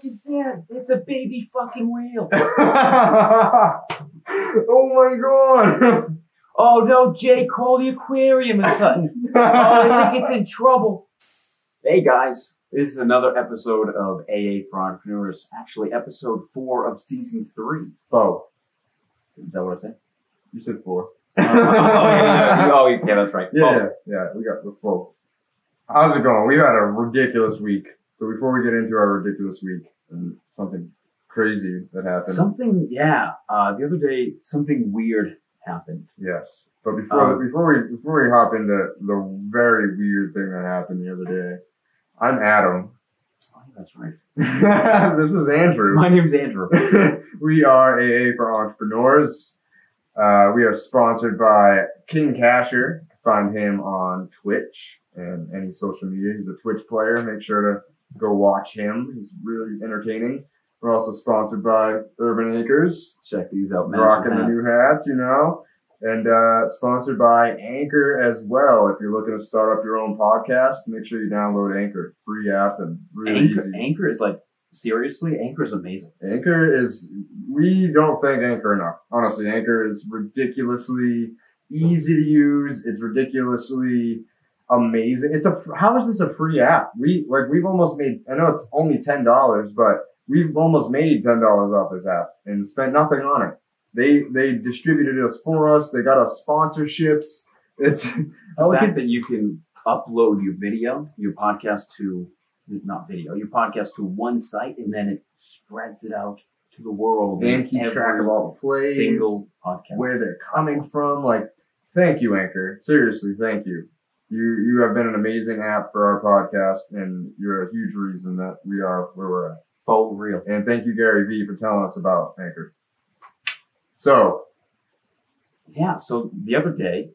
fuck is that? It's a baby fucking whale. Oh my God. Oh no, Jay, call the aquarium or something. Oh, I think it's in trouble. Hey guys, this is another episode of AA for Entrepreneurs. Actually, episode 4 of season 3. Oh. Is that what I said? You said 4. Yeah, that's right. Yeah, we got the full. How's it going? We've had a ridiculous week. So before we get into our ridiculous week and something crazy that happened. The other day, something weird happened. Yes. But before we hop into the very weird thing that happened the other day, I'm Adam. Oh, that's right. This is Andrew. My name's Andrew. We are AA for Entrepreneurs. We are sponsored by King Casher. Find him on Twitch and any social media. He's a Twitch player. Make sure to go watch him. He's really entertaining. We're also sponsored by Urban Acres. Check these out, man. Rocking the new hats, you know. And sponsored by Anchor as well. If you're looking to start up your own podcast, make sure you download Anchor. Free app and really easy. Anchor is like, seriously, Anchor is amazing. We don't thank Anchor enough. Honestly, Anchor is ridiculously easy to use. It's ridiculously amazing. How is this a free app? I know it's only $10, but we've almost made $10 off this app and spent nothing on it. They distributed us for us. They got us sponsorships. It's the fact that you can upload your podcast to one site and then it spreads it out to the world and keep track of all the plays, single podcast, where they're coming from. Like, thank you, Anchor. Seriously, thank you. You have been an amazing app for our podcast, and you're a huge reason that we are where we're at. For real. And thank you, Gary V, for telling us about Anchor. So the other day,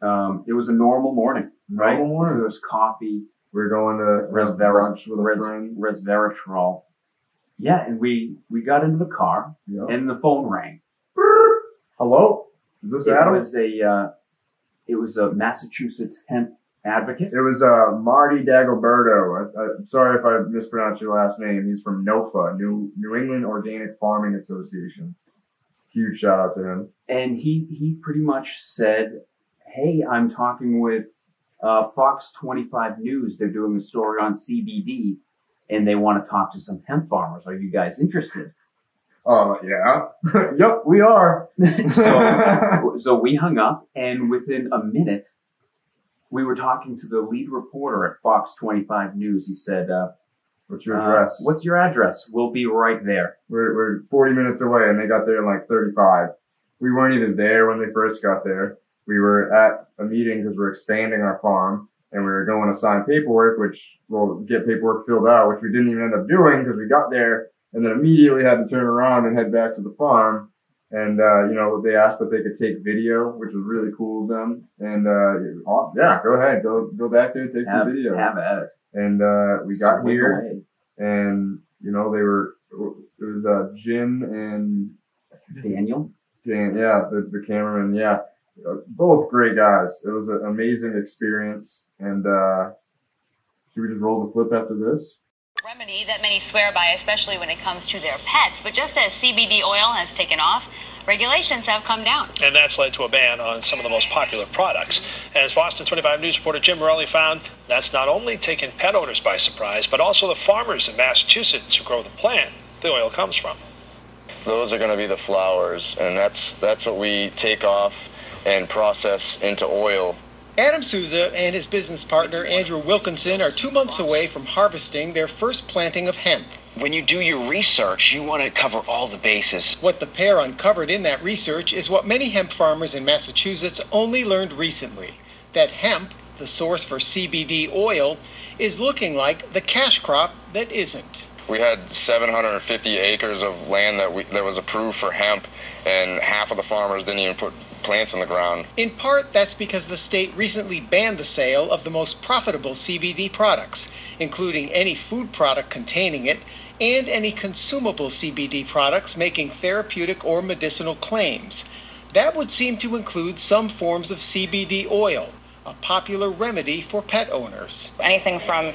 it was a normal morning, right? Normal morning. There was coffee. We were going to brunch with a friend. Resveratrol. Yeah, and we got into the car, and the phone rang. Hello? Is this Adam? It was a Massachusetts hemp advocate. It was Marty Dagoberto. I'm sorry if I mispronounced your last name. He's from NOFA, New England Organic Farming Association. Huge shout out to him. And he pretty much said, hey, I'm talking with Fox 25 News. They're doing a story on CBD, and they want to talk to some hemp farmers. Are you guys interested? Oh, yeah. Yep, we are. So we hung up, and within a minute, we were talking to the lead reporter at Fox 25 News. He said, what's your address? What's your address? We'll be right there. We're 40 minutes away, and they got there in like 35. We weren't even there when they first got there. We were at a meeting because we're expanding our farm, and we were going to sign paperwork, which we'll get paperwork filled out, which we didn't even end up doing because we got there and then immediately had to turn around and head back to the farm. And, they asked if they could take video, which was really cool of them. And, go ahead. Go back there and take some video. Have at it. And we got here, and it was Jim and Daniel. The cameraman. Yeah, both great guys. It was an amazing experience. And should we just roll the clip after this? Remedy that many swear by, especially when it comes to their pets. But just as CBD oil has taken off, regulations have come down. And that's led to a ban on some of the most popular products. As Boston 25 News reporter Jim Morelli found, that's not only taken pet owners by surprise, but also the farmers in Massachusetts who grow the plant the oil comes from. Those are going to be the flowers, and that's what we take off and process into oil. Adam Souza and his business partner Andrew Wilkinson are 2 months away from harvesting their first planting of hemp. When you do your research, you want to cover all the bases. What the pair uncovered in that research is what many hemp farmers in Massachusetts only learned recently, that hemp, the source for CBD oil, is looking like the cash crop that isn't. We had 750 acres of land that was approved for hemp, and half of the farmers didn't even put plants in the ground. In part, that's because the state recently banned the sale of the most profitable CBD products, including any food product containing it, and any consumable CBD products making therapeutic or medicinal claims. That would seem to include some forms of CBD oil, a popular remedy for pet owners. Anything from,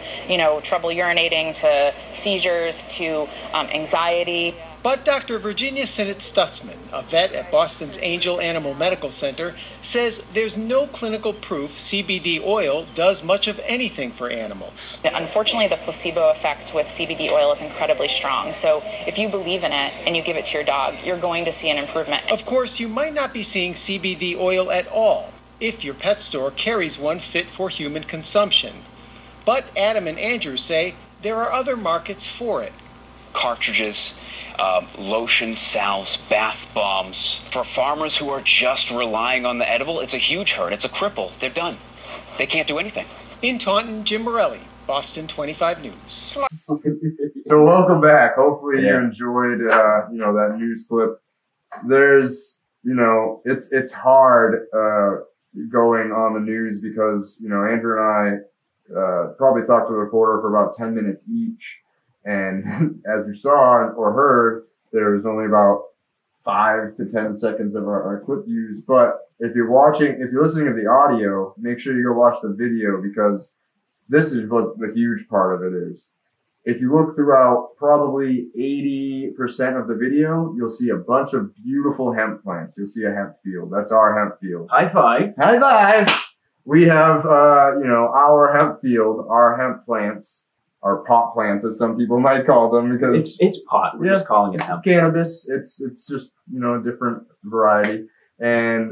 trouble urinating to seizures to anxiety. But Dr. Virginia Sennett Stutzman, a vet at Boston's Angel Animal Medical Center, says there's no clinical proof CBD oil does much of anything for animals. Unfortunately, the placebo effect with CBD oil is incredibly strong. So if you believe in it and you give it to your dog, you're going to see an improvement. Of course, you might not be seeing CBD oil at all if your pet store carries one fit for human consumption. But Adam and Andrew say there are other markets for it. Cartridges, lotion, salves, bath bombs. For farmers who are just relying on the edible, it's a huge hurt. It's a cripple. They're done. They can't do anything. In Taunton, Jim Morelli, Boston 25 News. So welcome back. Hopefully you enjoyed, that news clip. There's, it's hard going on the news because, Andrew and I probably talked to a reporter for about 10 minutes each. And as you saw or heard, there was only about 5 to 10 seconds of our clip views. But if you're listening to the audio, make sure you go watch the video, because this is what the huge part of it is. If you look throughout probably 80% of the video, you'll see a bunch of beautiful hemp plants. You'll see a hemp field. That's our hemp field. High five. High five. We have, our hemp field, our hemp plants. Or pot plants, as some people might call them, because it's pot. We're just calling it hemp. Cannabis. It's just a different variety, and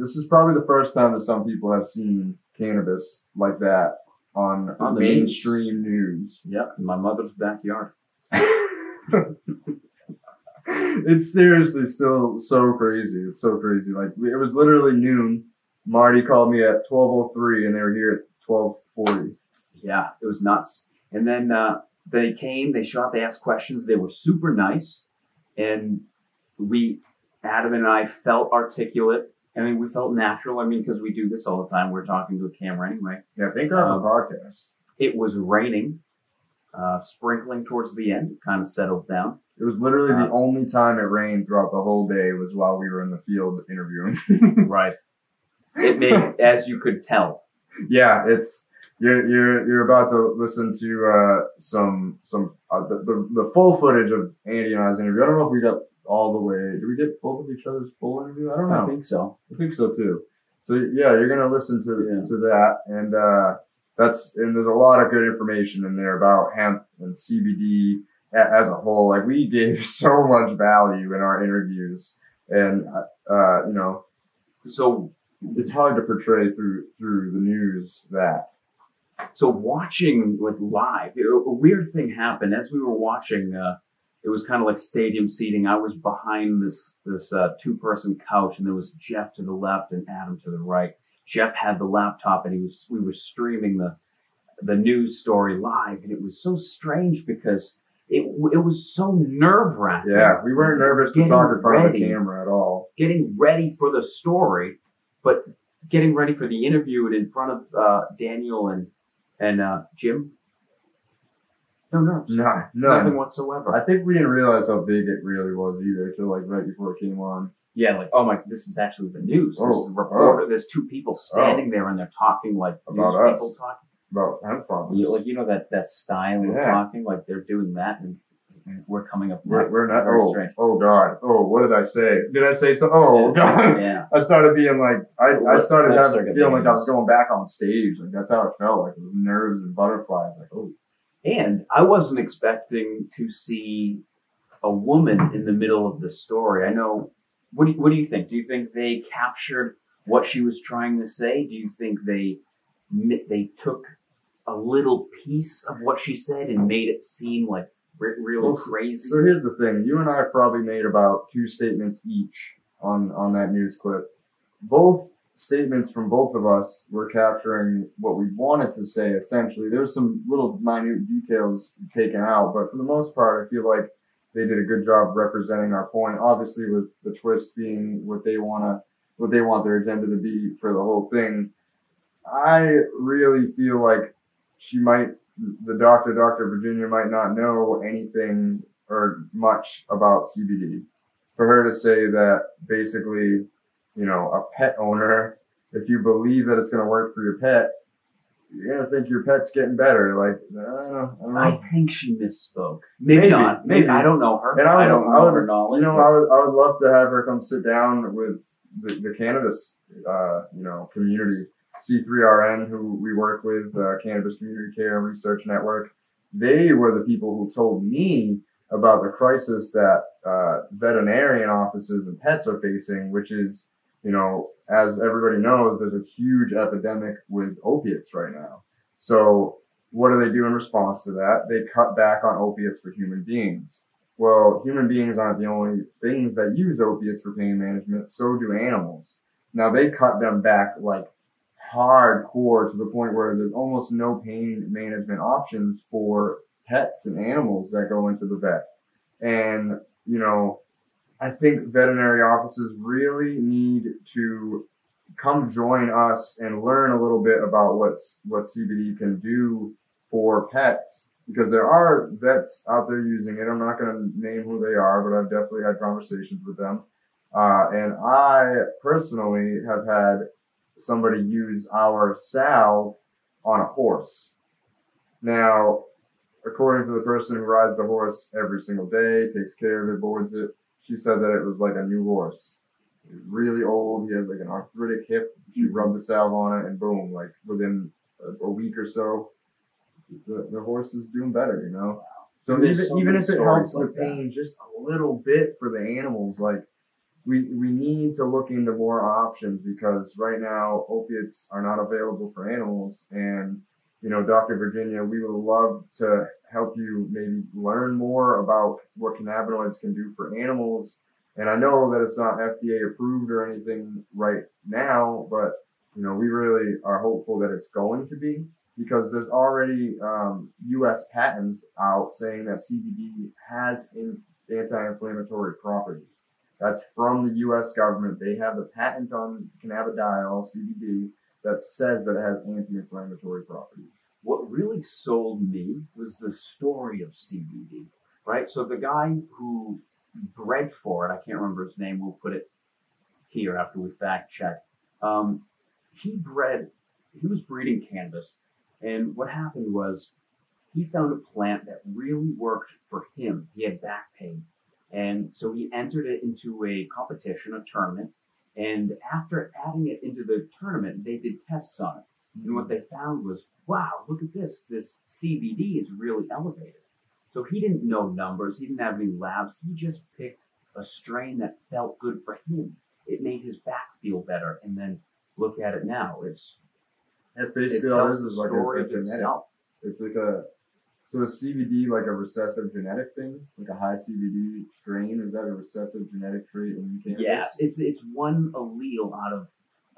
this is probably the first time that some people have seen cannabis like that on the mainstream news. Yep, in my mother's backyard. It's seriously still so crazy. It's so crazy. Like, it was literally noon. Marty called me at 12:03, and they were here at 12:40. Yeah, it was nuts. And then they came, they shot, they asked questions. They were super nice. And Adam and I felt articulate. I mean, we felt natural. I mean, because we do this all the time. We're talking to a camera anyway. Yeah, thank God for the podcast. It was raining, sprinkling towards the end. It kind of settled down. It was literally the only time it rained throughout the whole day was while we were in the field interviewing. Right. It made, as you could tell. Yeah, it's... You're about to listen to the full footage of Andy and I's interview. I don't know if we got all the way. Did we get both of each other's full interview? I don't know. I think so. I think so too. So yeah, you're gonna listen to that, and there's a lot of good information in there about hemp and CBD as a whole. Like, we gave so much value in our interviews, and so it's hard to portray through the news that. So watching live, a weird thing happened as we were watching. It was kind of like stadium seating. I was behind this two-person couch, and there was Jeff to the left and Adam to the right. Jeff had the laptop, and we were streaming the news story live, and it was so strange because it was so nerve-wracking. Yeah, we weren't nervous to talk in front of the camera at all. Getting ready for the story, but getting ready for the interview and in front of Daniel and Jim? No nerves. No. Nothing whatsoever. I think we didn't realize how big it really was either till right before it came on. Yeah, oh my, this is actually the news. Oh, this is a reporter. Oh. There's two people standing there and they're talking like about news us. People talking. About hemp farmers. That style of talking, like they're doing that and we're coming up next. We're not, oh God. Oh, what did I say? Did I say something? Oh God. Yeah. I started being feeling like I was going back on stage. Like, that's how it felt. Like, it was nerves and butterflies. Like, oh. And I wasn't expecting to see a woman in the middle of the story. I know. What do you think? Do you think they captured what she was trying to say? Do you think they took a little piece of what she said and made it seem like real crazy? So here's the thing. You and I probably made about two statements each on that news clip. Both statements from both of us were capturing what we wanted to say, essentially. There's some little minute details taken out, but for the most part, I feel like they did a good job representing our point, obviously with the twist being what they want their agenda to be for the whole thing. I really feel like Dr. Virginia might not know anything or much about CBD. For her to say that basically, a pet owner if you believe that it's going to work for your pet, you're going to think your pet's getting better. Like, I don't know. I think she misspoke. Maybe not. Maybe. I don't know her. And I don't know her knowledge. You know, I would love to have her come sit down with the cannabis, community, C3RN, who we work with, Cannabis Community Care Research Network. They were the people who told me about the crisis that veterinarian offices and pets are facing, which is, as everybody knows, there's a huge epidemic with opiates right now. So what do they do in response to that? They cut back on opiates for human beings. Well, human beings aren't the only things that use opiates for pain management. So do animals. Now, they cut them back like hardcore to the point where there's almost no pain management options for pets and animals that go into the vet. And, I think veterinary offices really need to come join us and learn a little bit about what CBD can do for pets, because there are vets out there using it. I'm not going to name who they are, but I've definitely had conversations with them. And I personally have had somebody use our salve on a horse. Now, according to the person who rides the horse every single day, takes care of it, boards it, she said that it was like a new horse. It was really old. He had like an arthritic hip. She rubbed the salve on it, and boom, like within a week or so, the horse is doing better, Wow. So even if it helps with pain just a little bit for the animals, like we need to look into more options, because right now opiates are not available for animals. And, Dr. Virginia, we would love to help you maybe learn more about what cannabinoids can do for animals. And I know that it's not FDA approved or anything right now, but, we really are hopeful that it's going to be, because there's already U.S. patents out saying that CBD has anti-inflammatory properties. That's from the U.S. government. They have the patent on cannabidiol, CBD, that says that it has anti-inflammatory properties. What really sold me was the story of CBD, right? So the guy who bred for it, I can't remember his name, we'll put it here after we fact check. He was breeding cannabis, and what happened was he found a plant that really worked for him. He had back pain, and so he entered it into a competition, a tournament, and after adding it into the tournament, they did tests on it. And what they found was, wow, look at this. This CBD is really elevated. So he didn't know numbers. He didn't have any labs. He just picked a strain that felt good for him. It made his back feel better. And then look at it now. That's basically all this is, like a genetic. It's like a CBD, like a recessive genetic thing, like a high CBD strain. Is that a recessive genetic trait in cannabis? Yeah, it's one allele out of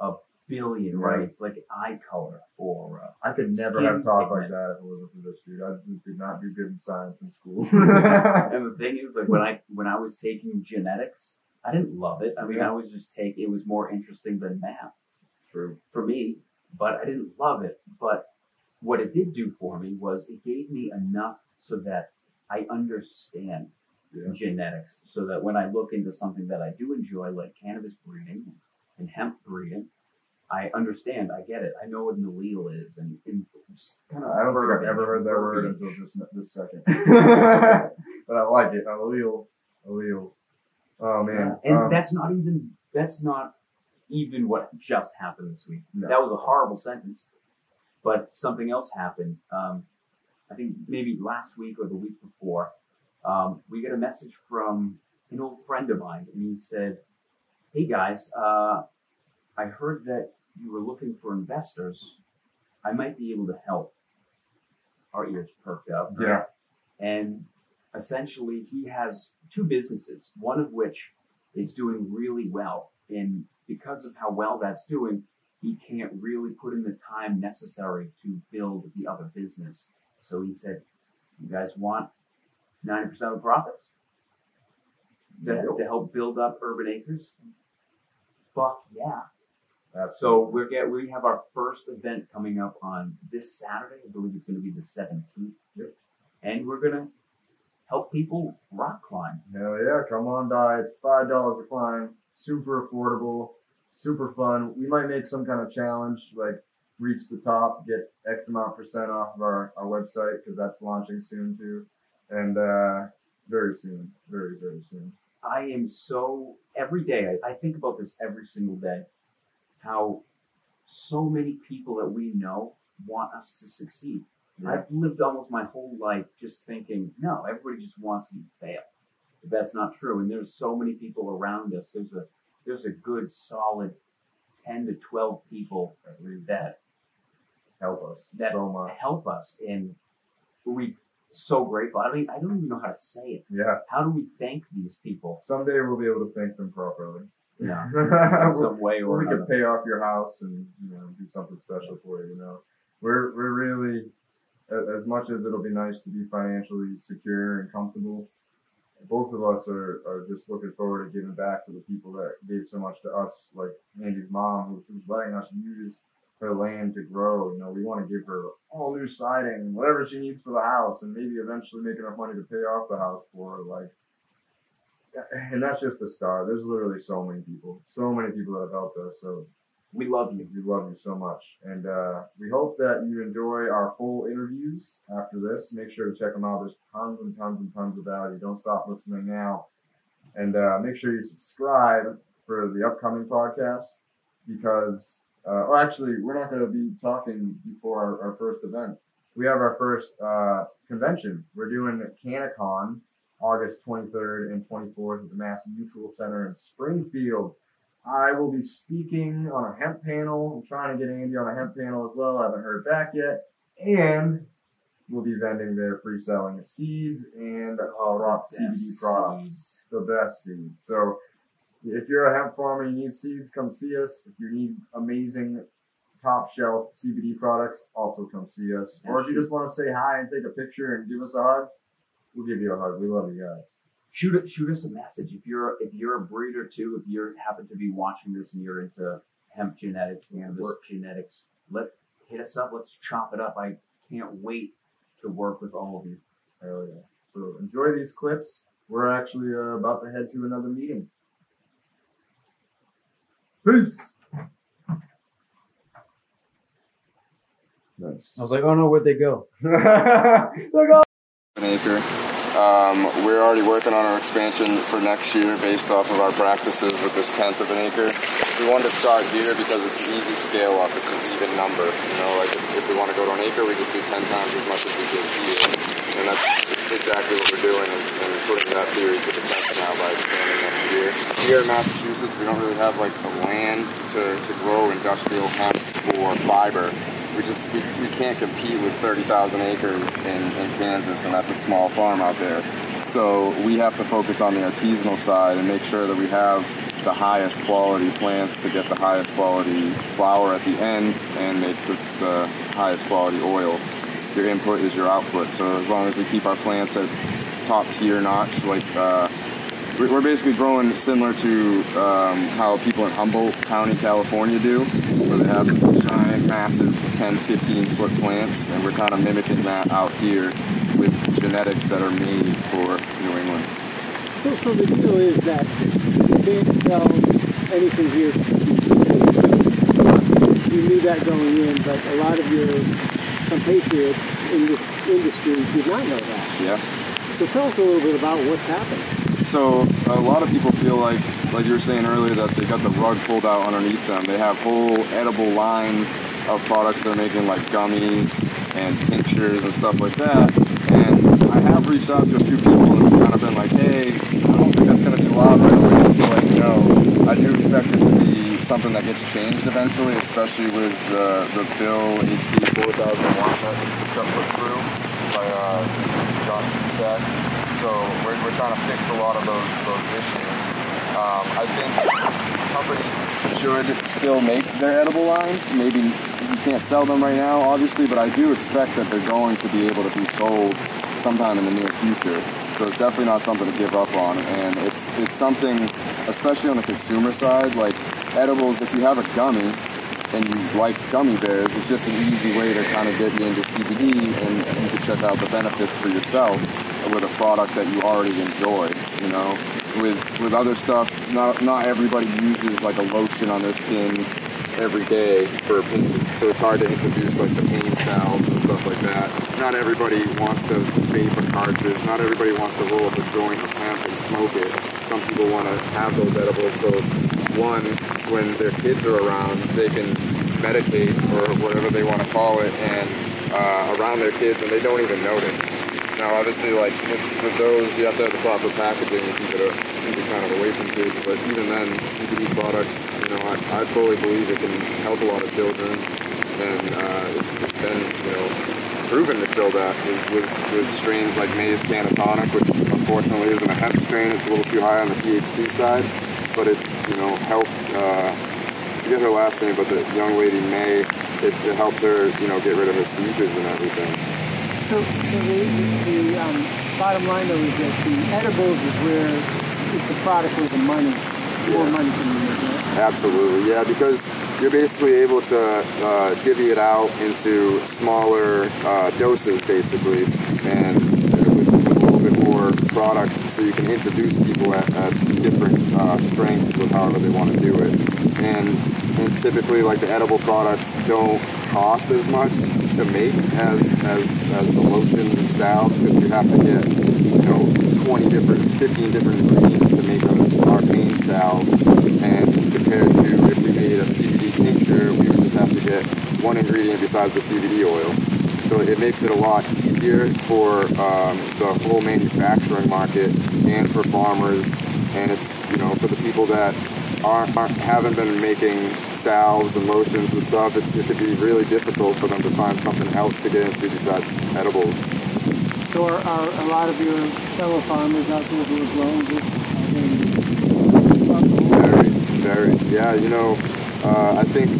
a billion, right? It's like eye color or I could never have talked like that if it wasn't for this, dude. I did not do good in science in school. And the thing is, like when I was taking genetics, I didn't love it. I mean, I was just taking it was more interesting than math. True. For me, but I didn't love it. But what it did do for me was it gave me enough so that I understand genetics, so that when I look into something that I do enjoy, like cannabis breeding and hemp breeding, I understand, I get it, I know what an allele is, and just kind of. I don't think I've ever heard that word until just this second, but I like it. Allele. Oh man, and that's not even what just happened this week. No. That was a horrible sentence. But something else happened. I think maybe last week or the week before, we got a message from an old friend of mine, and he said, "Hey guys, I heard that you were looking for investors. I might be able to help." Our ears perked up. Yeah. And essentially, he has two businesses, one of which is doing really well, and because of how well that's doing, he can't really put in the time necessary to build the other business. So he said, "You guys want 90% of the profits to help build up Urban Acres?" Fuck yeah. Absolutely. So we have our first event coming up on this Saturday. I believe it's going to be the 17th. Yep. And we're going to help people rock climb. Hell yeah. Come on by. It's $5 a climb. Super affordable. super fun. We might make some kind of challenge, like reach the top, get X amount percent off of our website, because that's launching soon too. And very soon, very, very soon. I am so, every day, I think about this every single day, how so many people that we know want us to succeed. Yeah. I've lived almost my whole life just thinking, no, everybody just wants me to fail. But that's not true. And there's so many people around us. There's a good, solid 10 to 12 people that help us, that so much. Help us. And we're so grateful. I don't even know how to say it. Yeah. How do we thank these people? Someday we'll be able to thank them properly. Yeah. In some way or another. We can pay off your house and, you know, do something special for you, you know. We're really, as much as it'll be nice to be financially secure and comfortable, both of us are just looking forward to giving back to the people that gave so much to us, like Andy's mom, who's letting us use her land to grow. You know, we want to give her all new siding, whatever she needs for the house, and maybe eventually make enough money to pay off the house for her. Like, and that's just the start. There's literally so many people that have helped us. So we love you. We love you so much. And we hope that you enjoy our full interviews after this. Make sure to check them out. There's tons and tons and tons of value. Don't stop listening now. And make sure you subscribe for the upcoming podcast, because, actually, we're not going to be talking before our first event. We have our first convention. We're doing CannaCon August 23rd and 24th at the Mass Mutual Center in Springfield. I will be speaking on a hemp panel. I'm trying to get Andy on a hemp panel as well. I haven't heard back yet. And we'll be vending their free selling of seeds and raw CBD products. The best seeds. So if you're a hemp farmer and you need seeds, come see us. If you need amazing top shelf CBD products, also come see us. Or if you just want to say hi and take a picture and give us a hug, we'll give you a hug. We love you guys. Shoot us a message. If you're a breeder too, if you happen to be watching this and you're into hemp genetics, cannabis genetics, hit us up. Let's chop it up. I can't wait to work with all of you. Oh yeah. So enjoy these clips. We're actually about to head to another meeting. Peace. Nice. I was like, oh no, where'd they go? An acre. We're already working on our expansion for next year based off of our practices with this 1/10 of an acre. We wanted to start here because it's an easy scale up. It's an even number. You know, like if we want to go to an acre, we just do 10 times as much as we did here. And that's exactly what we're doing and putting that theory to the test now by expanding next year. Here in Massachusetts, we don't really have like the land to grow industrial hemp or fiber. We can't compete with 30,000 acres in Kansas, and that's a small farm out there. So we have to focus on the artisanal side and make sure that we have the highest quality plants to get the highest quality flower at the end and make the highest quality oil. Your input is your output. So as long as we keep our plants at top tier notch, like we're basically growing similar to how people in Humboldt County, California do, where they have giant, massive 10, 15-foot plants, and we're kind of mimicking that out here with genetics that are made for New England. So the deal is that you can't sell anything here. You knew that going in, but a lot of your compatriots in this industry did not know that. Yeah. So tell us a little bit about what's happened. So a lot of people feel like you were saying earlier, that they got the rug pulled out underneath them. They have whole edible lines of products they're making, like gummies and tinctures and stuff like that. And I have reached out to a few people and kind of been like, hey, I don't think that's going to be loud right away. So like, no, I do expect it to be something that gets changed eventually, especially with the bill HD-4001 that got put through by Josh Beck. So we're trying to fix a lot of those issues. I think companies should still make their edible lines. Maybe you can't sell them right now, obviously, but I do expect that they're going to be able to be sold sometime in the near future. So it's definitely not something to give up on. And it's something, especially on the consumer side, like edibles, if you have a gummy, and you like gummy bears, it's just an easy way to kind of get you into CBD, and you can check out the benefits for yourself with a product that you already enjoy, you know. With other stuff, not everybody uses like a lotion on their skin every day for pain, so it's hard to introduce like the pain salves and stuff like that. Not everybody wants to vape a cartridge, not everybody wants to roll up a joint or plant and smoke it. Some people want to have those edibles, so one, when their kids are around, they can medicate or whatever they want to call it, and around their kids, and they don't even notice. Now, obviously, like, with those, you have to have the proper packaging to keep it kind of away from kids, but even then, CBD products, you know, I fully believe it can help a lot of children, and it's been, you know, proven to kill that with strains like Maize canatonic, which unfortunately isn't a hemp strain, it's a little too high on the THC side, but it, you know, helps, I forget her last name, but the young lady May, it helped her, you know, get rid of her seizures and everything. So the bottom line, though, is that the edibles is where it's the product where the money, more money can be made, right? Absolutely, yeah, because you're basically able to divvy it out into smaller doses, basically, and with a little bit more product, so you can introduce people at different strengths with however they want to do it. And typically, like, the edible products don't cost as much to make as the lotions and salves, because you have to get, you know, 15 different ingredients to make our main salve, and compared to if we made a CBD tincture, we would just have to get one ingredient besides the CBD oil. So it makes it a lot easier for the whole manufacturing market and for farmers, and it's, you know, for the people that haven't been making salves and lotions and stuff, it could be really difficult for them to find something else to get into besides edibles. So are a lot of your fellow farmers out there who are growing this stuff? Very, very. Yeah, you know, I think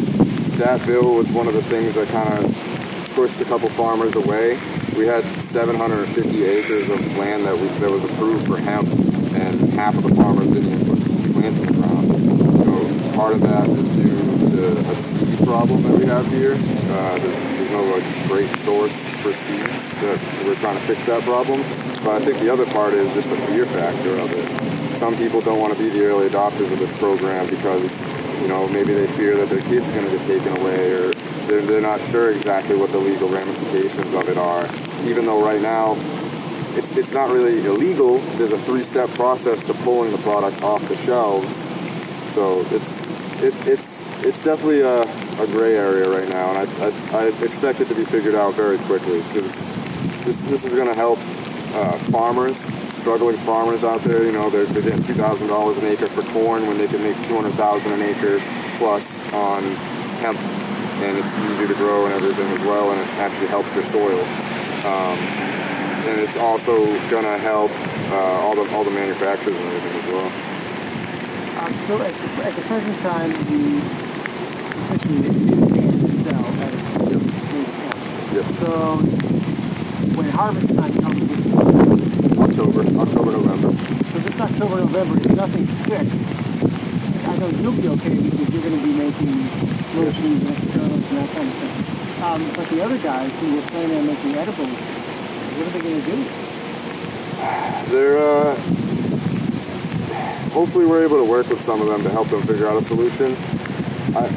that bill was one of the things that kind of pushed a couple farmers away. We had 750 acres of land that was approved for hemp, and half of the farmers didn't even put plants in the ground. So part of that is due to a seed problem that we have here. There's no like great source for seeds, that we're trying to fix that problem. But I think the other part is just the fear factor of it. Some people don't want to be the early adopters of this program because, you know, maybe they fear that their kid's going to get taken away, or they're not sure exactly what the legal ramifications of it are. Even though right now, it's not really illegal. There's a three-step process to pulling the product off the shelves. So it's definitely a gray area right now, and I expect it to be figured out very quickly, because this is going to help farmers, struggling farmers out there. You know, they're getting $2,000 an acre for corn when they can make $200,000 an acre plus on hemp, and it's easier to grow and everything as well, and it actually helps their soil. And it's also going to help all the manufacturers and everything as well. So at the present time, essentially it is banned to sell edibles. Yep. So when harvest time comes, October, November. So this October, November, if nothing's fixed, I know you'll be okay because you're going to be making lotions and externals and that kind of thing. But the other guys who were planning on making edibles, what are they going to do? They're, hopefully we're able to work with some of them to help them figure out a solution.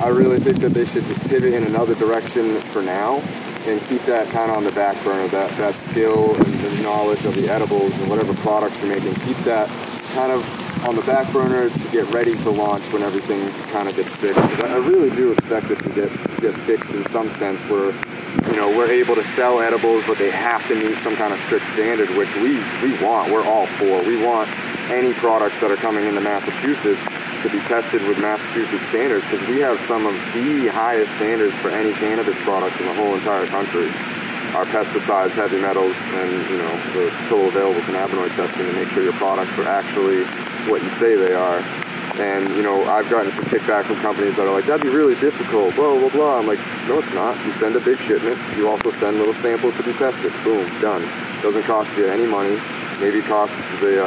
I really think that they should pivot in another direction for now and keep that kind of on the back burner, that skill and the knowledge of the edibles and whatever products you're making. Keep that kind of on the back burner to get ready to launch when everything kind of gets fixed. But I really do expect it to get fixed in some sense where, you know, we're able to sell edibles, but they have to meet some kind of strict standard, which we want. We're all for. We want any products that are coming into Massachusetts to be tested with Massachusetts standards, because we have some of the highest standards for any cannabis products in the whole entire country. Our pesticides, heavy metals, and, you know, the total available cannabinoid testing to make sure your products are actually what you say they are. And, you know, I've gotten some kickback from companies that are like, that'd be really difficult, blah, blah, blah. I'm like, no, it's not. You send a big shipment. You also send little samples to be tested. Boom, done. Doesn't cost you any money. Maybe costs the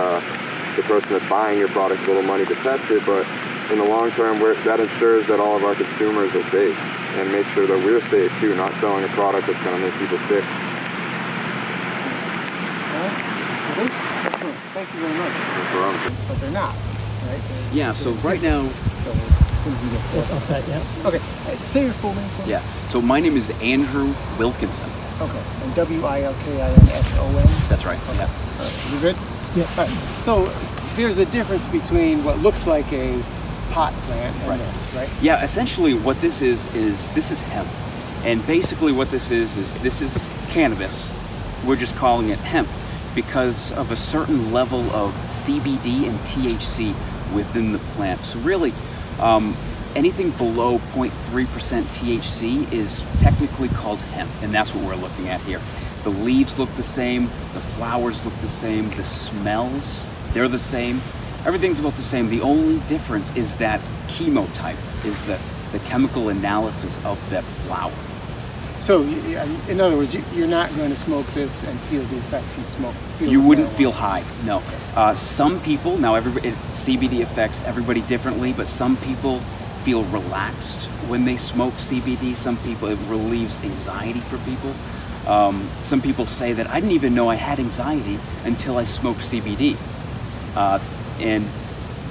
person that's buying your product a little money to test it, but in the long term, that ensures that all of our consumers are safe. and make sure that we're safe too, not selling a product that's going to make people sick. Okay. Excellent. Thank you very much. No problem. But they're not, right? Yeah, so right now... So as soon as you get started. I'll say it, yeah. Okay. Say your full name, please. Yeah. So my name is Andrew Wilkinson. Okay. And W-I-L-K-I-N-S-O-N? That's right. Okay. Yeah. All right. You good? Yeah. All right. So there's a difference between what looks like a pot plant and right. This, right? Yeah, essentially what this is this is hemp. And basically what this is this is cannabis. We're just calling it hemp because of a certain level of CBD and THC within the plant. So really, anything below 0.3% THC is technically called hemp, and that's what we're looking at here. The leaves look the same, the flowers look the same, the smells, they're the same. Everything's about the same. The only difference is that chemotype, is the chemical analysis of that flower. So, in other words, you're not going to smoke this and feel the effects you'd smoke. You wouldn't feel high, no. Some people, now everybody, CBD affects everybody differently, but some people feel relaxed when they smoke CBD. Some people, it relieves anxiety for people. Some people say that, I didn't even know I had anxiety until I smoked CBD. And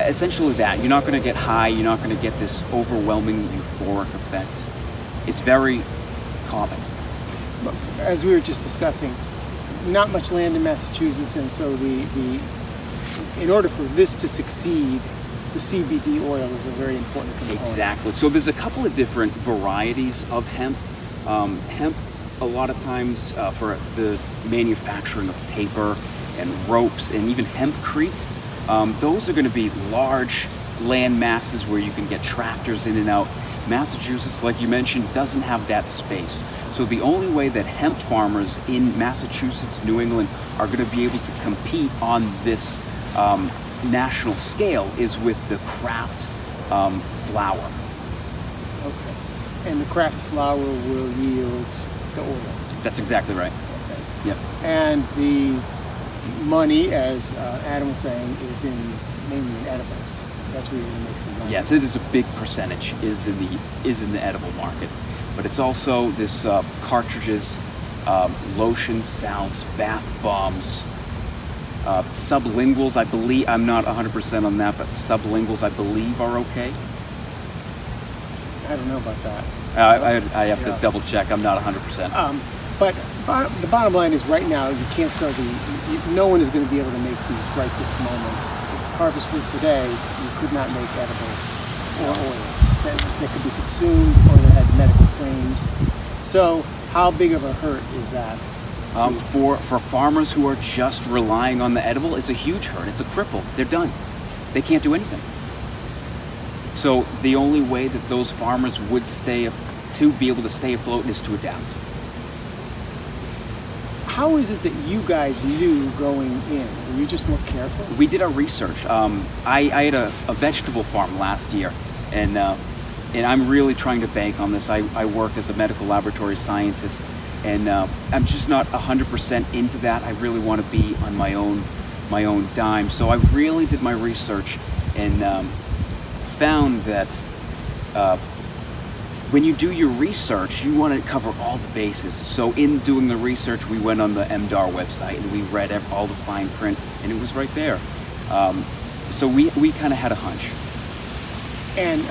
essentially that, you're not going to get high, you're not going to get this overwhelming euphoric effect. It's very common. As we were just discussing, not much land in Massachusetts, and so the in order for this to succeed, the CBD oil is a very important component. Exactly. So there's a couple of different varieties of hemp. Hemp, a lot of times for the manufacturing of paper and ropes and even hempcrete. Those are going to be large land masses where you can get tractors in and out. Massachusetts, like you mentioned, doesn't have that space. So the only way that hemp farmers in Massachusetts, New England, are going to be able to compete on this national scale is with the craft flower. Okay. And the craft flower will yield the oil. That's exactly right. Okay. Yep. And the money, as Adam was saying, is in mainly in edibles. That's where you're going to make some money. Yes, it is a big percentage is in the edible market, but it's also this cartridges, lotions, salves, bath bombs, sublinguals. I believe I'm not 100% on that, but sublinguals I believe are okay. I don't know about that. I have to double check. I'm not 100%. But the bottom line is right now you can't sell no one is going to be able to make these right this moment. If harvest were today, you could not make edibles or oils that could be consumed or that had medical claims. So how big of a hurt is that? For farmers who are just relying on the edible, it's a huge hurt. It's a cripple. They're done. They can't do anything. So the only way that those farmers would be able to stay afloat is to adapt. How is it that you guys knew going in? Were you just more careful? We did our research. I had a vegetable farm last year, and I'm really trying to bank on this. I work as a medical laboratory scientist, and I'm just not 100% into that. I really want to be on my own dime. So I really did my research and found that when you do your research, you want to cover all the bases. So in doing the research, we went on the MDAR website and we read all the fine print, and it was right there. So we kind of had a hunch. And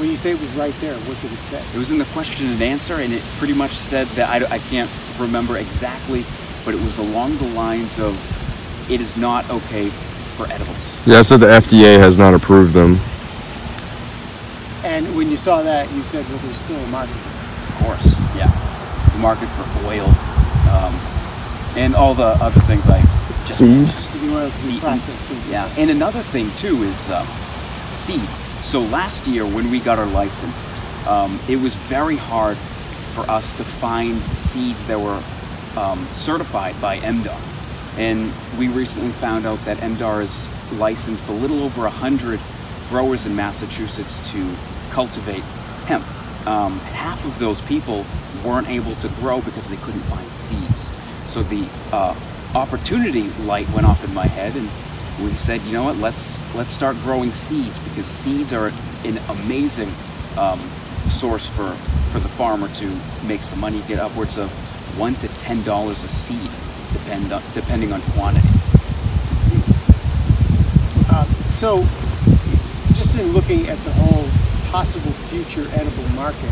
when you say it was right there, what did it say? It was in the question and answer, and it pretty much said that, I can't remember exactly, but it was along the lines of, it is not okay for edibles. Yeah, I said the FDA has not approved them. And when you saw that, you said, well, there's still a market. Of course, yeah. The market for oil and all the other things like seeds. The oil to be processed seeds. Yeah. And another thing, too, is seeds. So last year when we got our license, it was very hard for us to find seeds that were certified by MDAR. And we recently found out that MDAR has licensed a little over 100 growers in Massachusetts to cultivate hemp. Half of those people weren't able to grow because they couldn't find seeds. So the opportunity light went off in my head, and we said, you know what, let's start growing seeds, because seeds are an amazing source for the farmer to make some money, get upwards of $1 to $10 a seed, depending on quantity. So just in looking at the whole possible future edible market,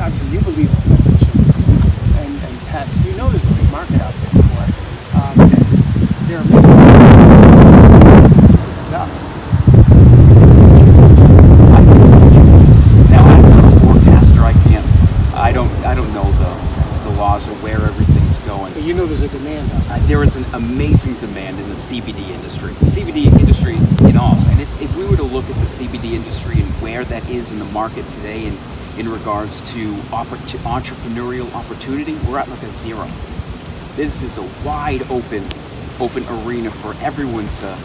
obviously you believe it's beneficial, and pets, you know there's a big market out there for it. There are many people this stuff. You know there's a demand on that. There is an amazing demand in the CBD industry. The CBD industry in all. And if we were to look at the CBD industry and where that is in the market today in regards to entrepreneurial opportunity, we're at like a zero. This is a wide open arena for everyone to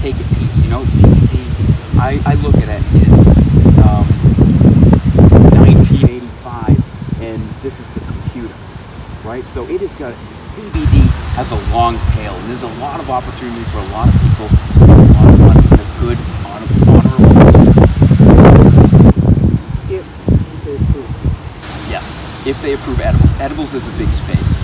take a piece. You know, CBD, I look at it as 1985, and this is the computer. Right, so it has got CBD has a long tail, and there's a lot of opportunity for a lot of people to make a lot of money in a good, honorable. If they approve edibles is a big space.